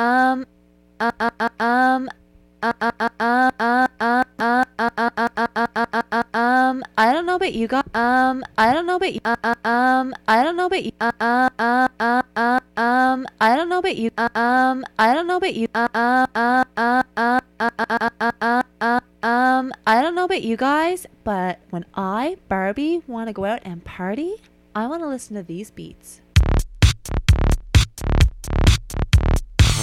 I don't know, but you got I don't know, but I don't know, but you I don't know, but you I don't know, but you I don't know about you guys, but when I, Barbie, want to go out and party, I want to listen to these beats.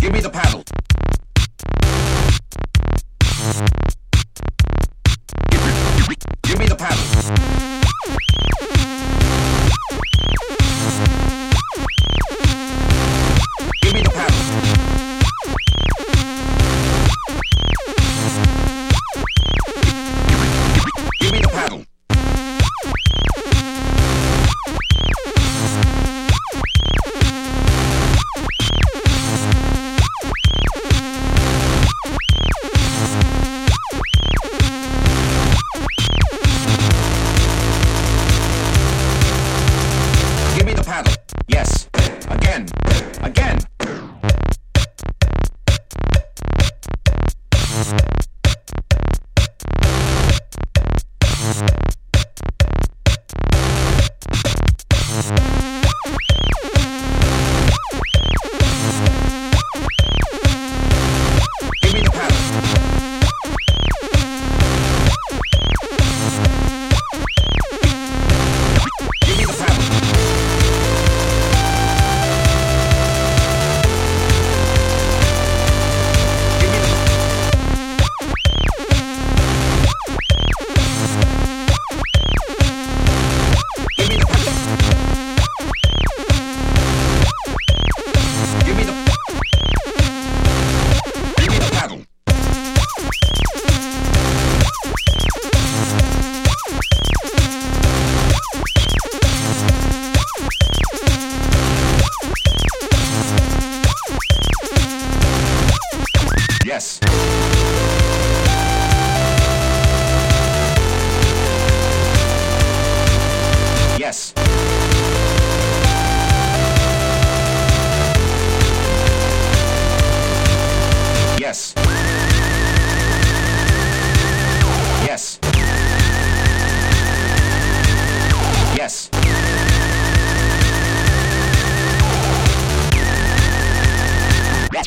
Give me the paddle. Give me the paddle. Yes. Yes. Yes. Yes. Yes. Yes.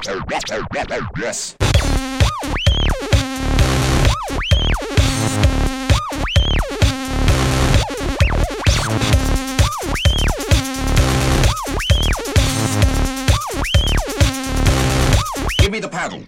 Give me the paddle. Paddle.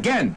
again. Again.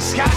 the sky.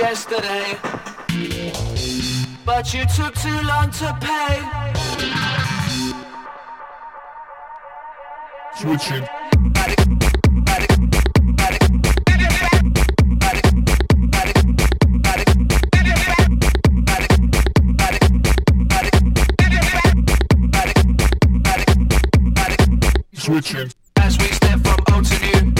Yesterday, but you took too long to pay. Switching. Switching. As we step from old to new.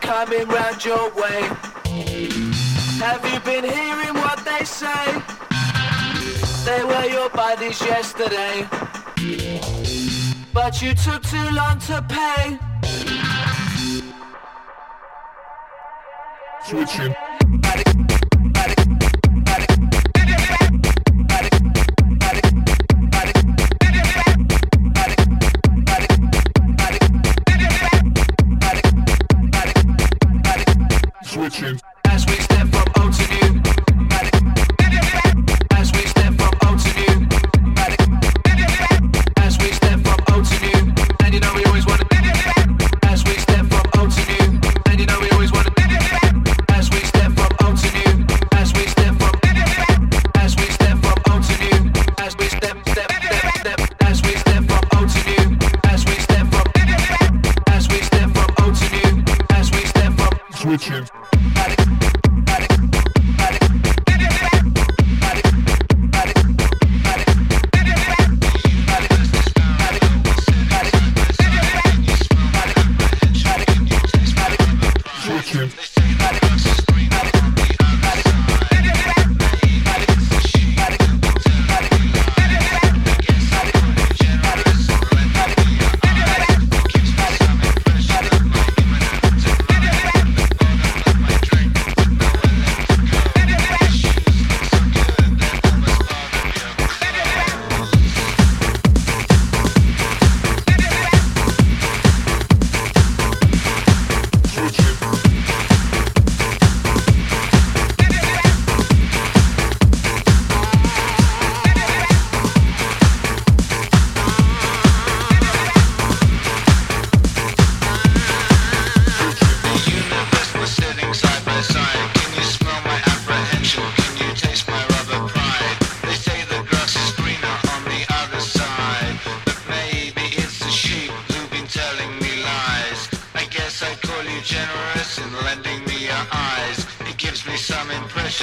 Coming round your way. Have you been hearing what they say? They were your buddies yesterday, but you took too long to pay. Switching. As we step from old to new, as we step from old to new, as we step from old to new, and you know we always want to, as we step from old to new, and you know we always want to, as we step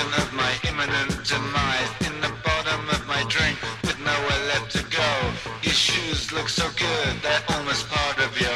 vision of my imminent demise. In the bottom of my drink with nowhere left to go. Your shoes look so good, they're almost part of your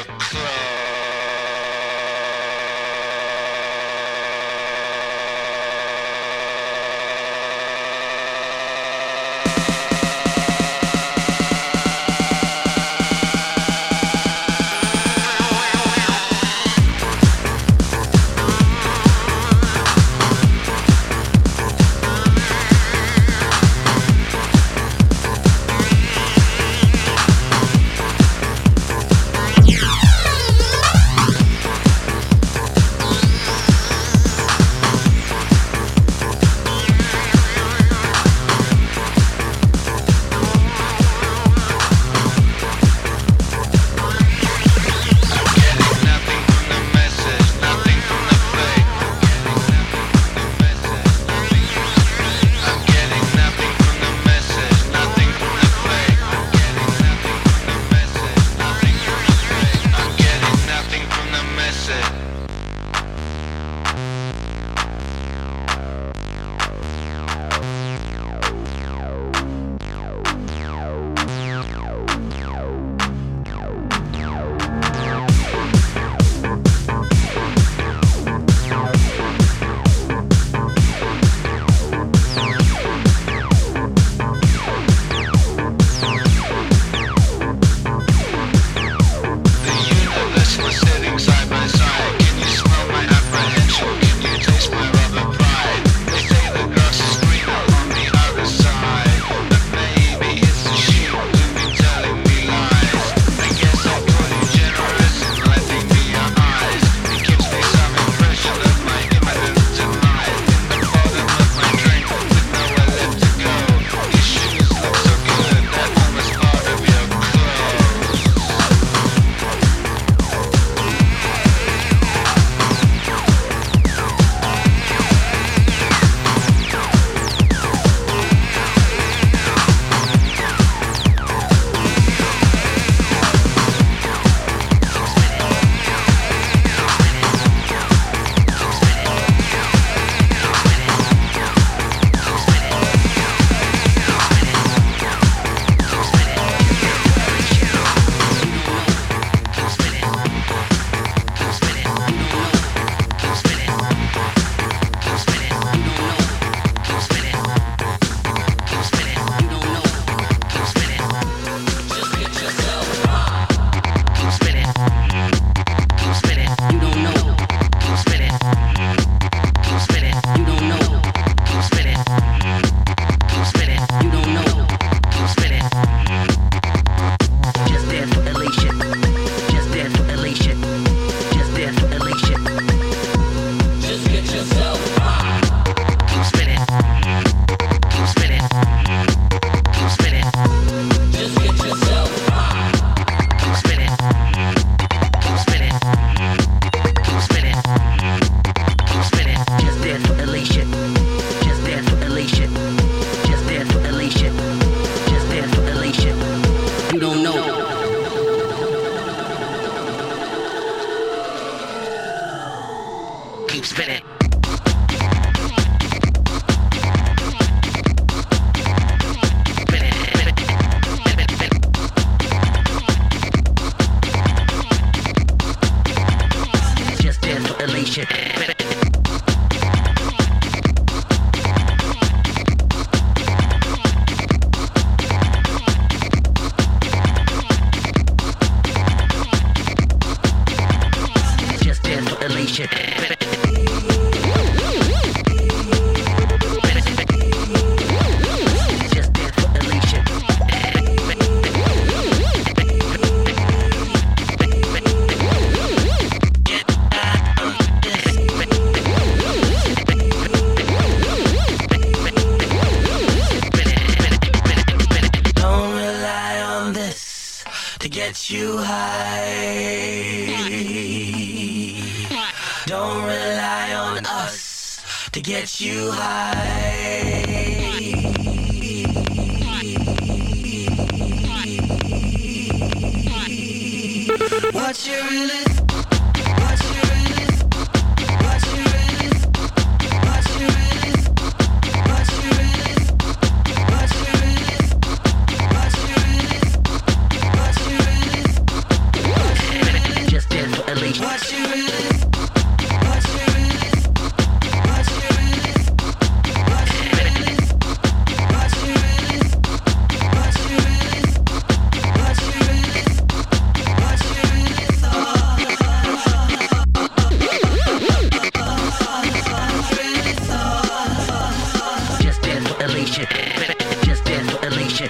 elation. Just dance for elation.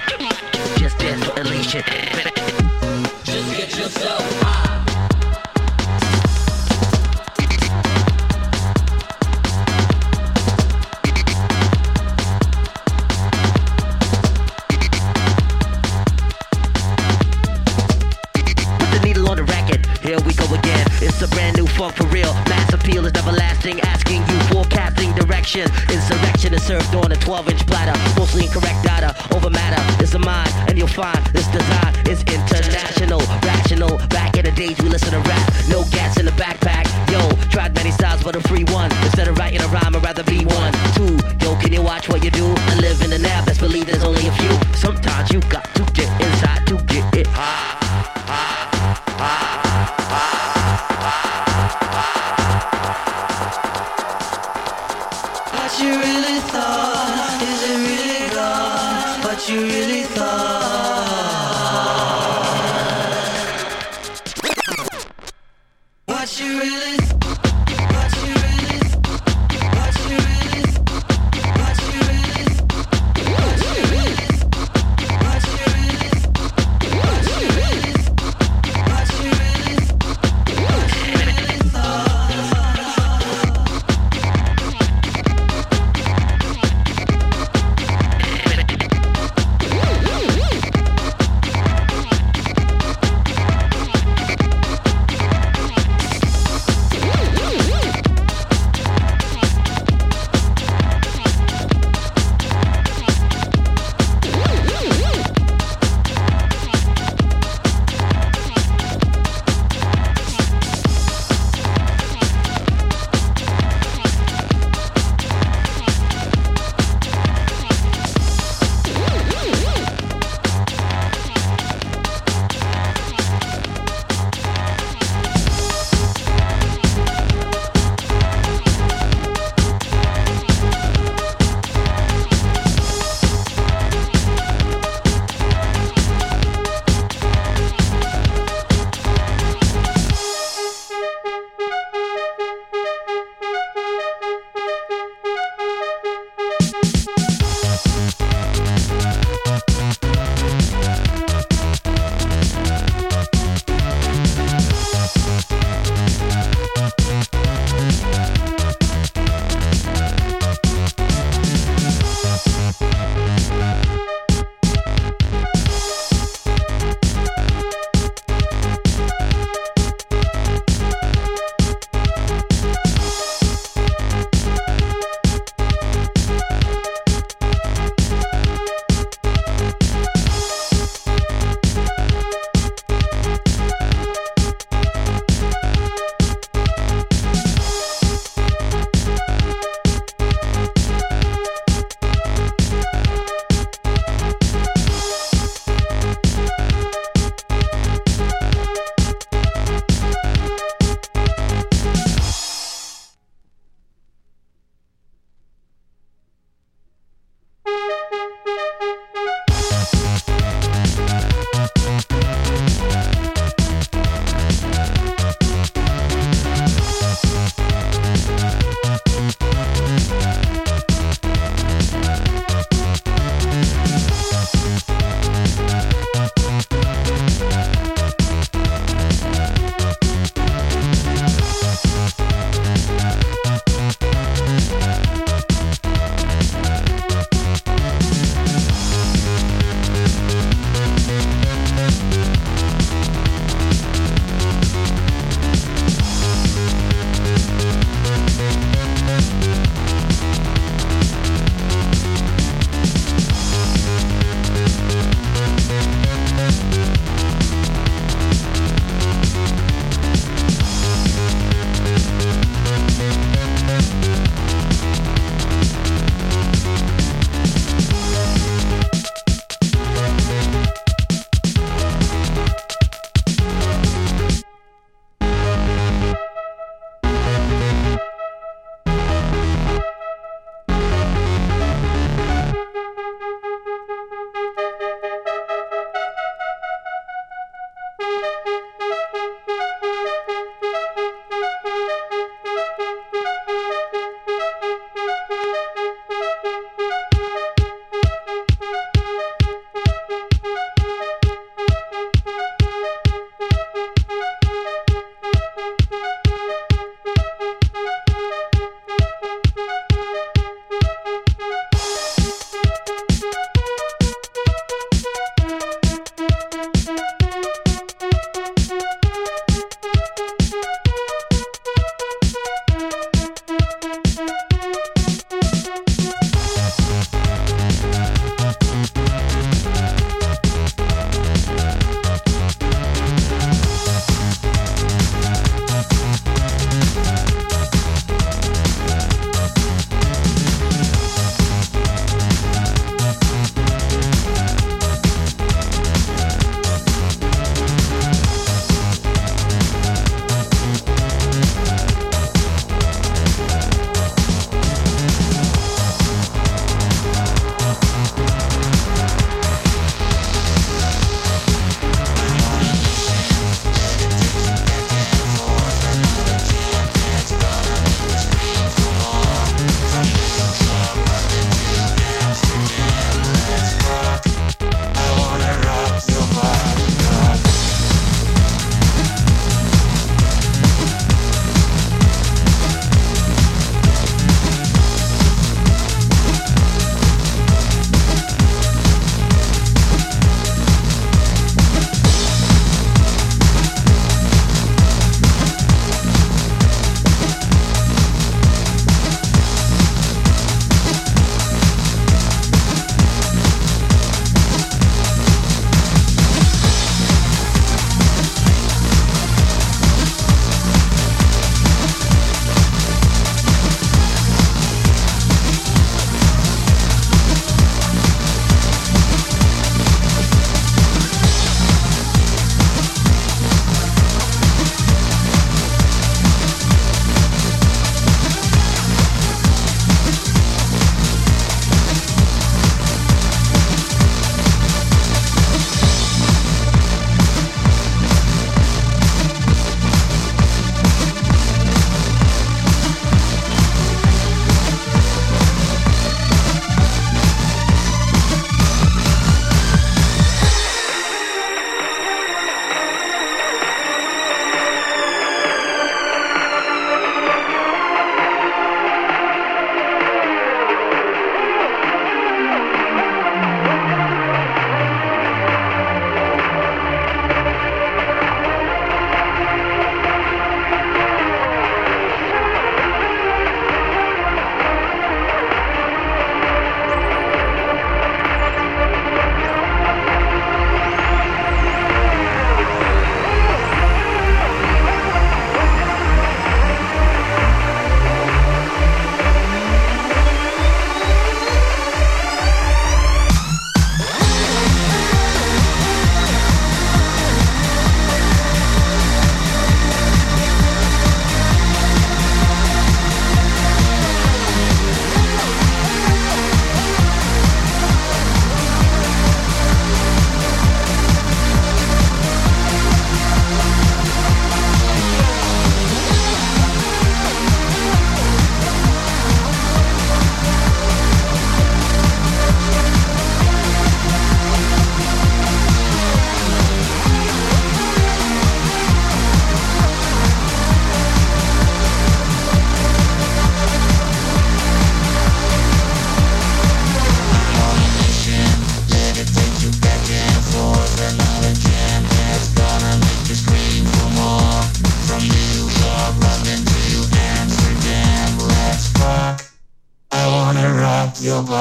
Just dance for elation. Just get yourself high. It's a brand new funk for real. Mass appeal is everlasting, asking you for casting direction. Insurrection is served on a 12-inch platter. Mostly incorrect data over matter. It's a mind, and you'll find this design is international, rational. Back in the days we listen to rap, no gas in the backpack. Yo, tried many styles but a free one. Instead of writing a rhyme, I'd rather be one. Two, yo, can you watch what you do? I live in the now, best believe there's only a few. Sometimes you got to get inside to get it high. What you really thought, is it really gone? What you really thought, what you really thought.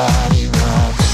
body rocks.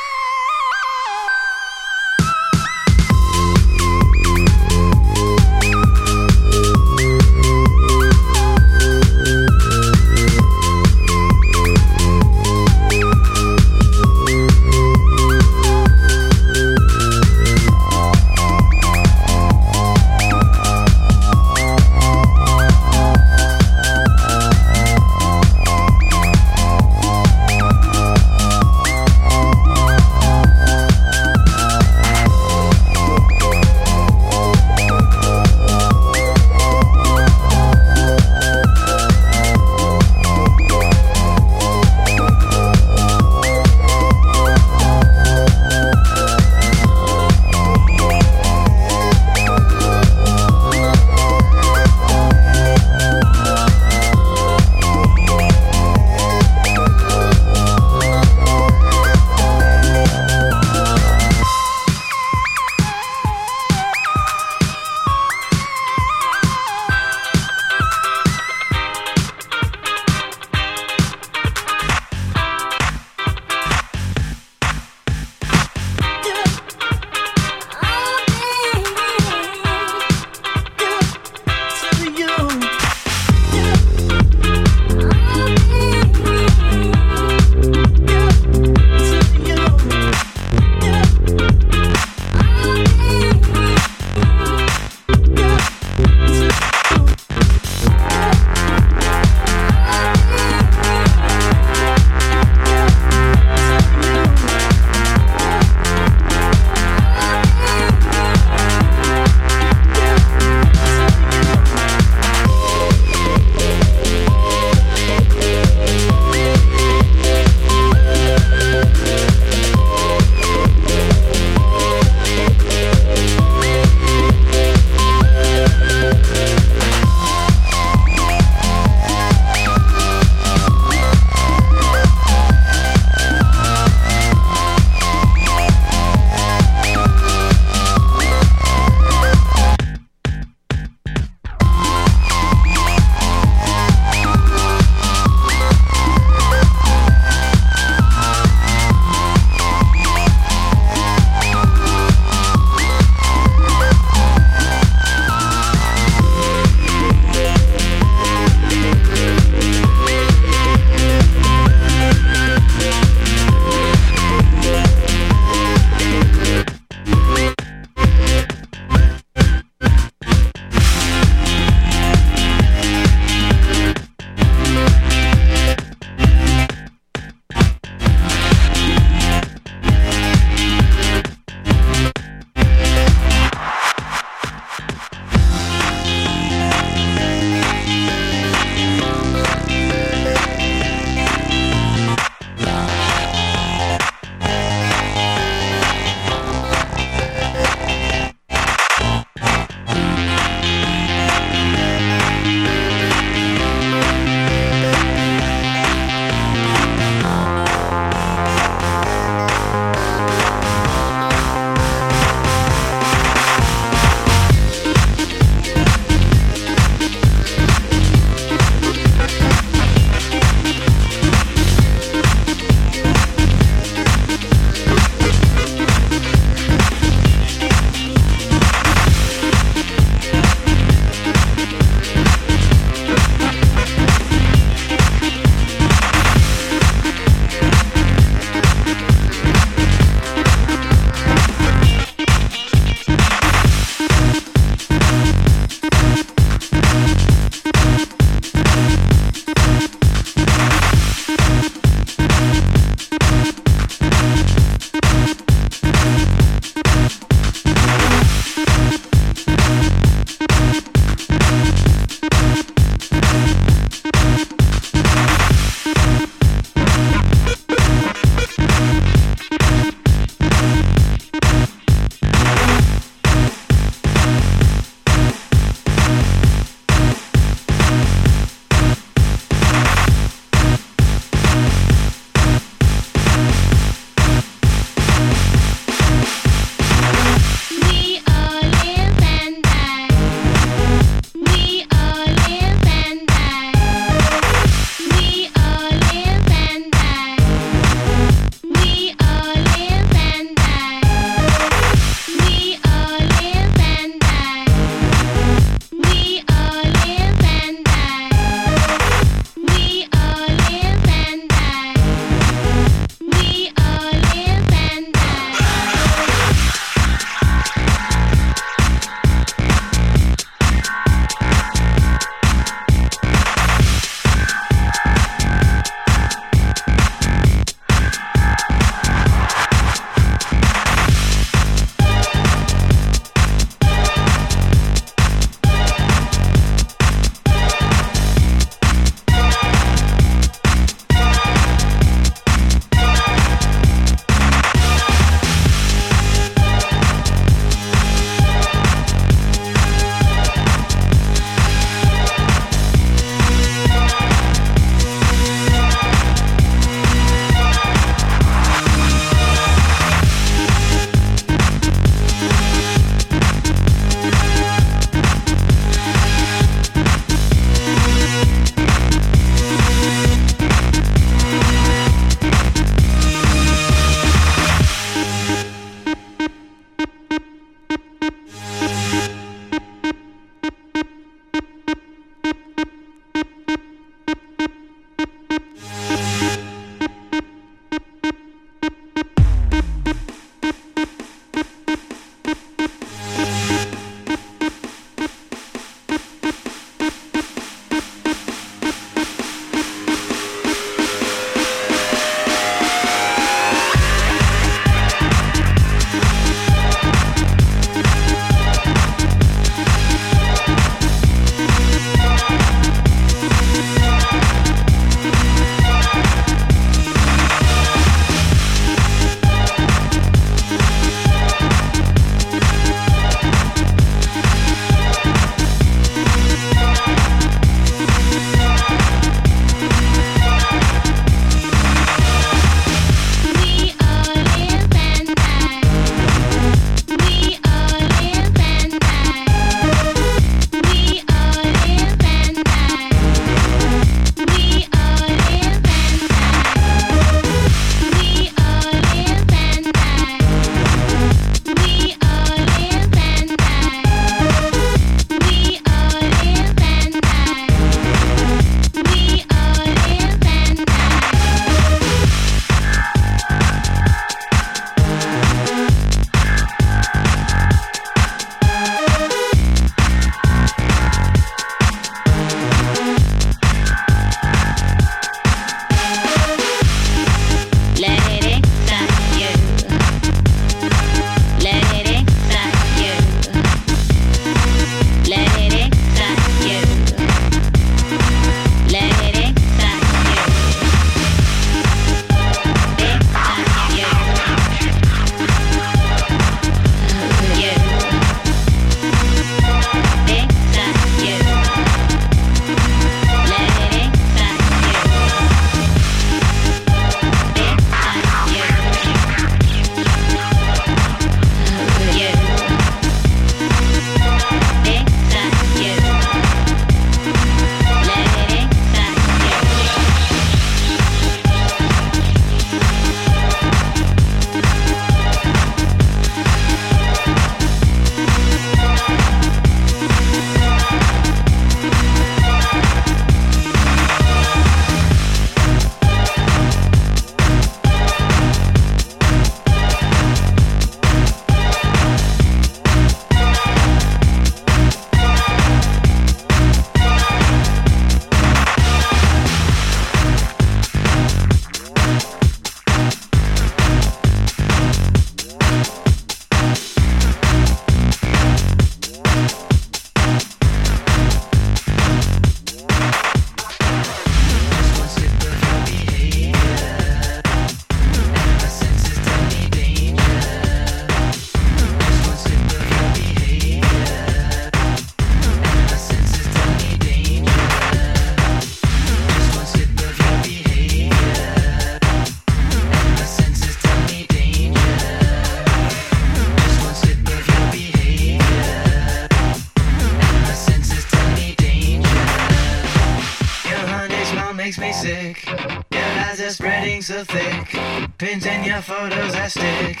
makes me sick. Your lies are spreading so thick. Pins in your photos that stick.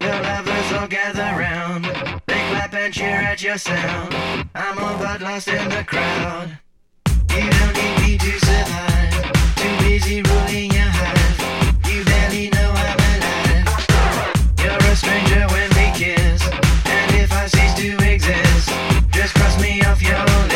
Your lovers all gather round. They clap and cheer at your sound. I'm all but lost in the crowd. You don't need me to survive. Too busy ruling your hive. You barely know I'm alive. You're a stranger when we kiss. And if I cease to exist, just cross me off your list.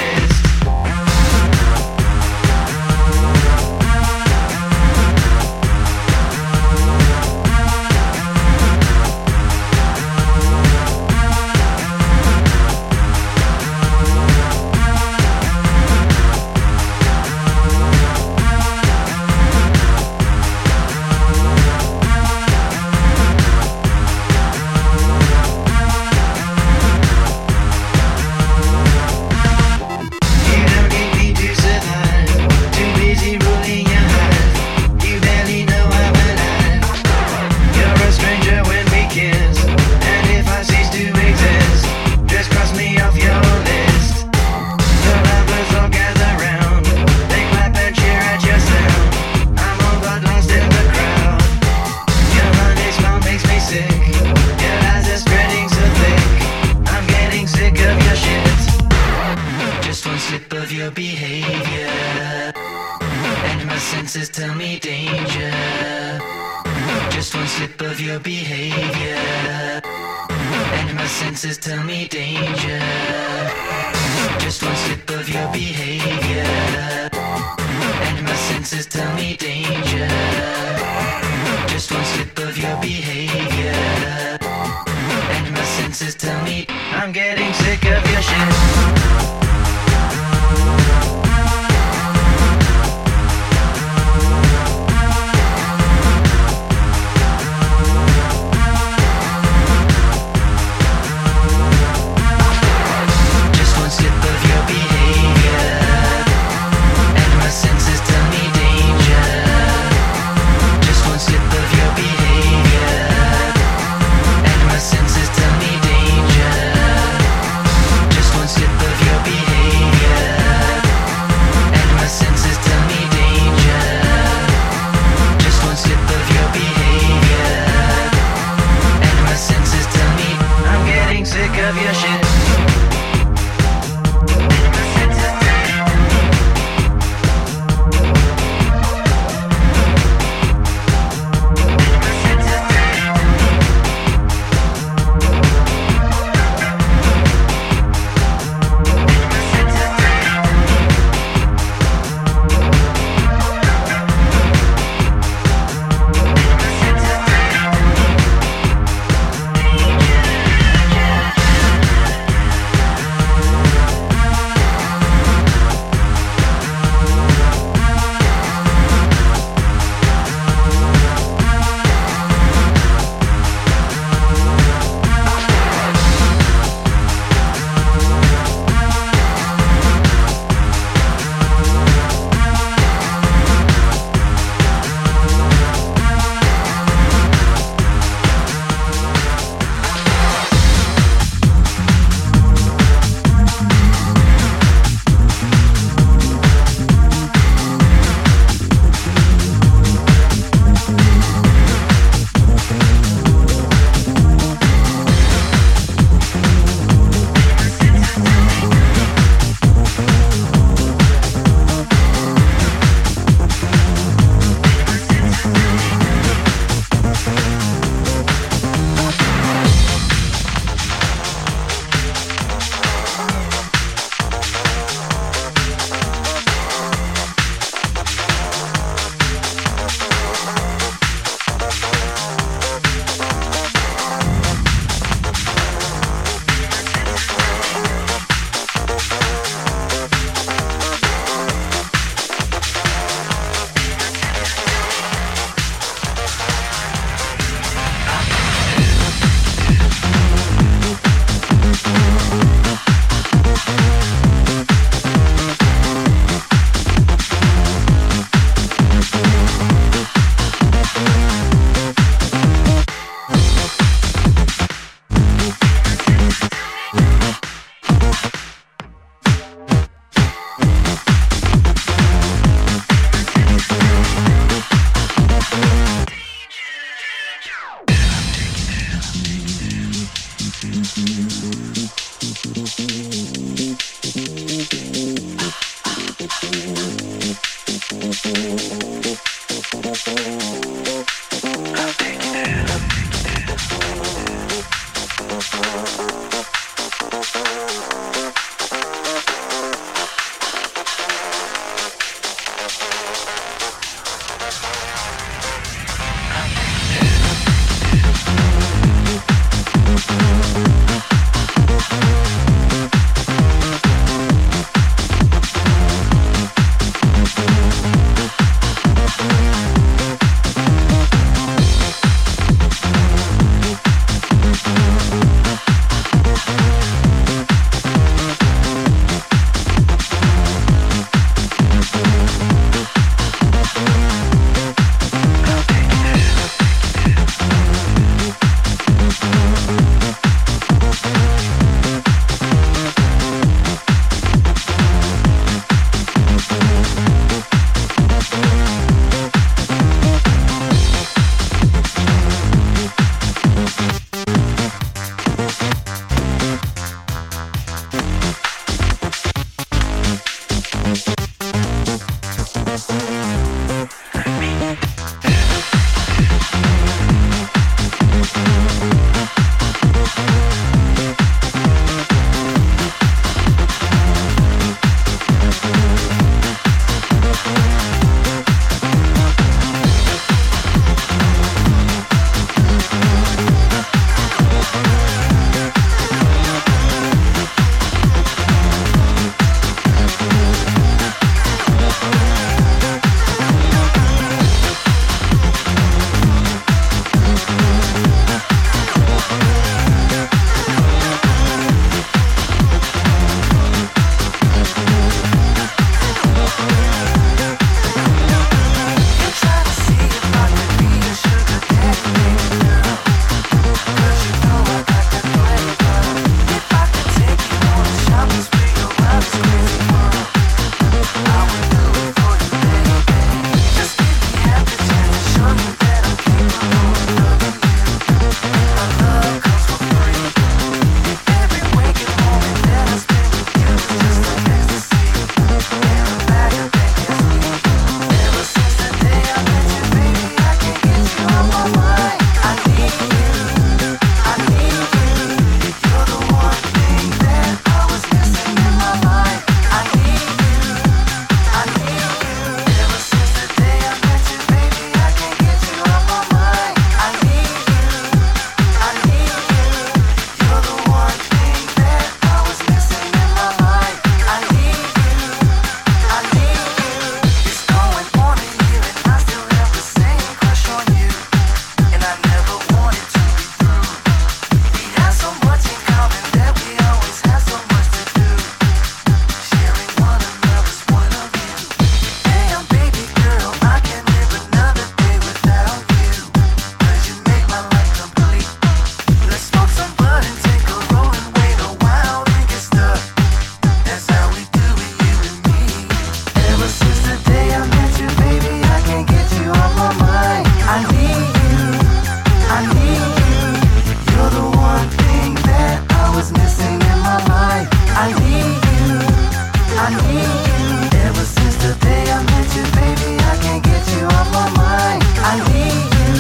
I need you. Ever since the day I met you, baby, I can't get you off my mind. I need you,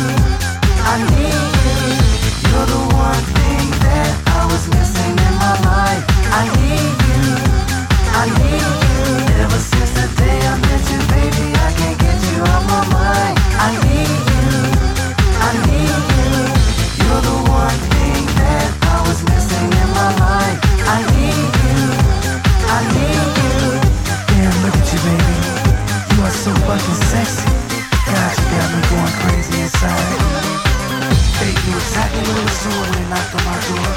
I need you. You're the one thing that I was missing in my life. I need you, I need you. Ever since the day I met you, baby, I can't get you off my mind. I need you, I need you. You're the one thing that I was missing in my life. I need you, I need you. Damn, look at you, baby. You are so fucking sexy. God, you got me going crazy inside. Hey, you exactly what I was doing when you knocked on my door.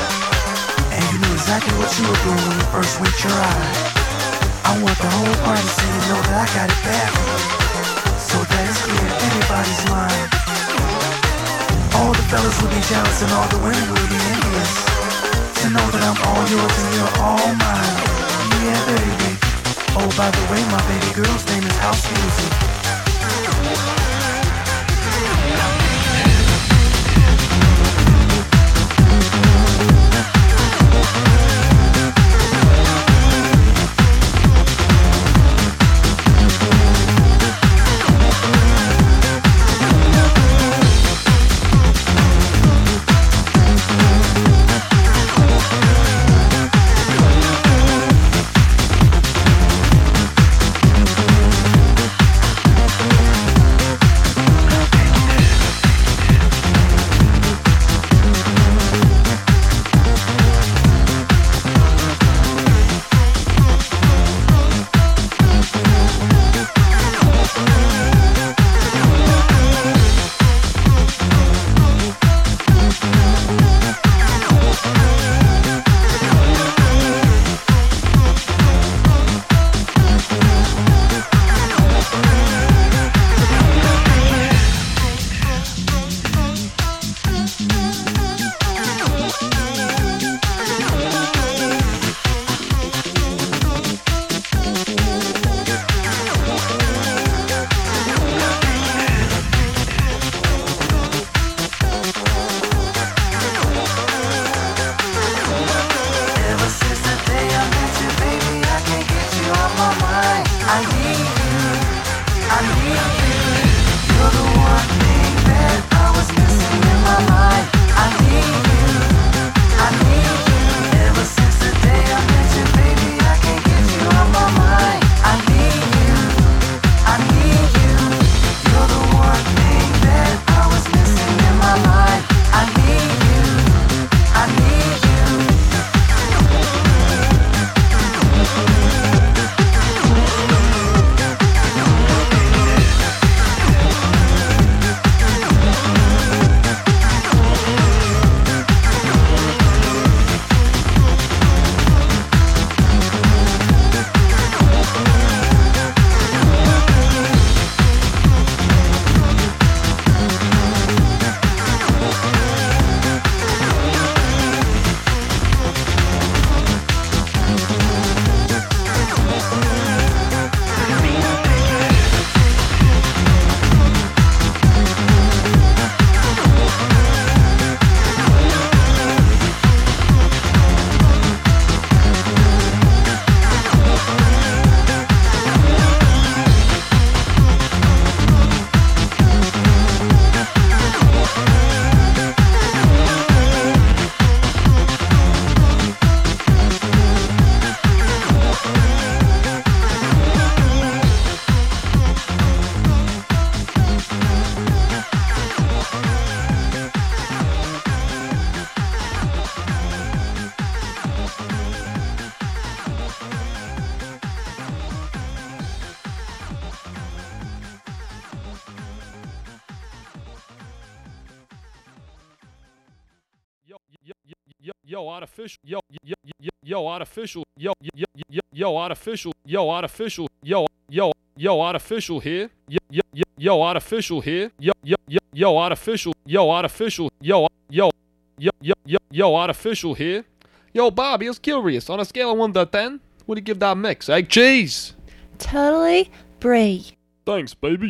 And you knew exactly what you were doing when you first winked your eye. I want the whole party scene to know that I got it bad for you, so that it's clear in everybody's mind. All the fellas will be jealous and all the women will be envious, to know that I'm all yours and you're all mine. Yeah, baby. Oh, by the way, my baby girl's name is House Music. Art Official here. Yo, Bobby, I was curious. On a scale of 1 to 10, what do you give that mix? Egg cheese. Totally brie. Thanks, baby.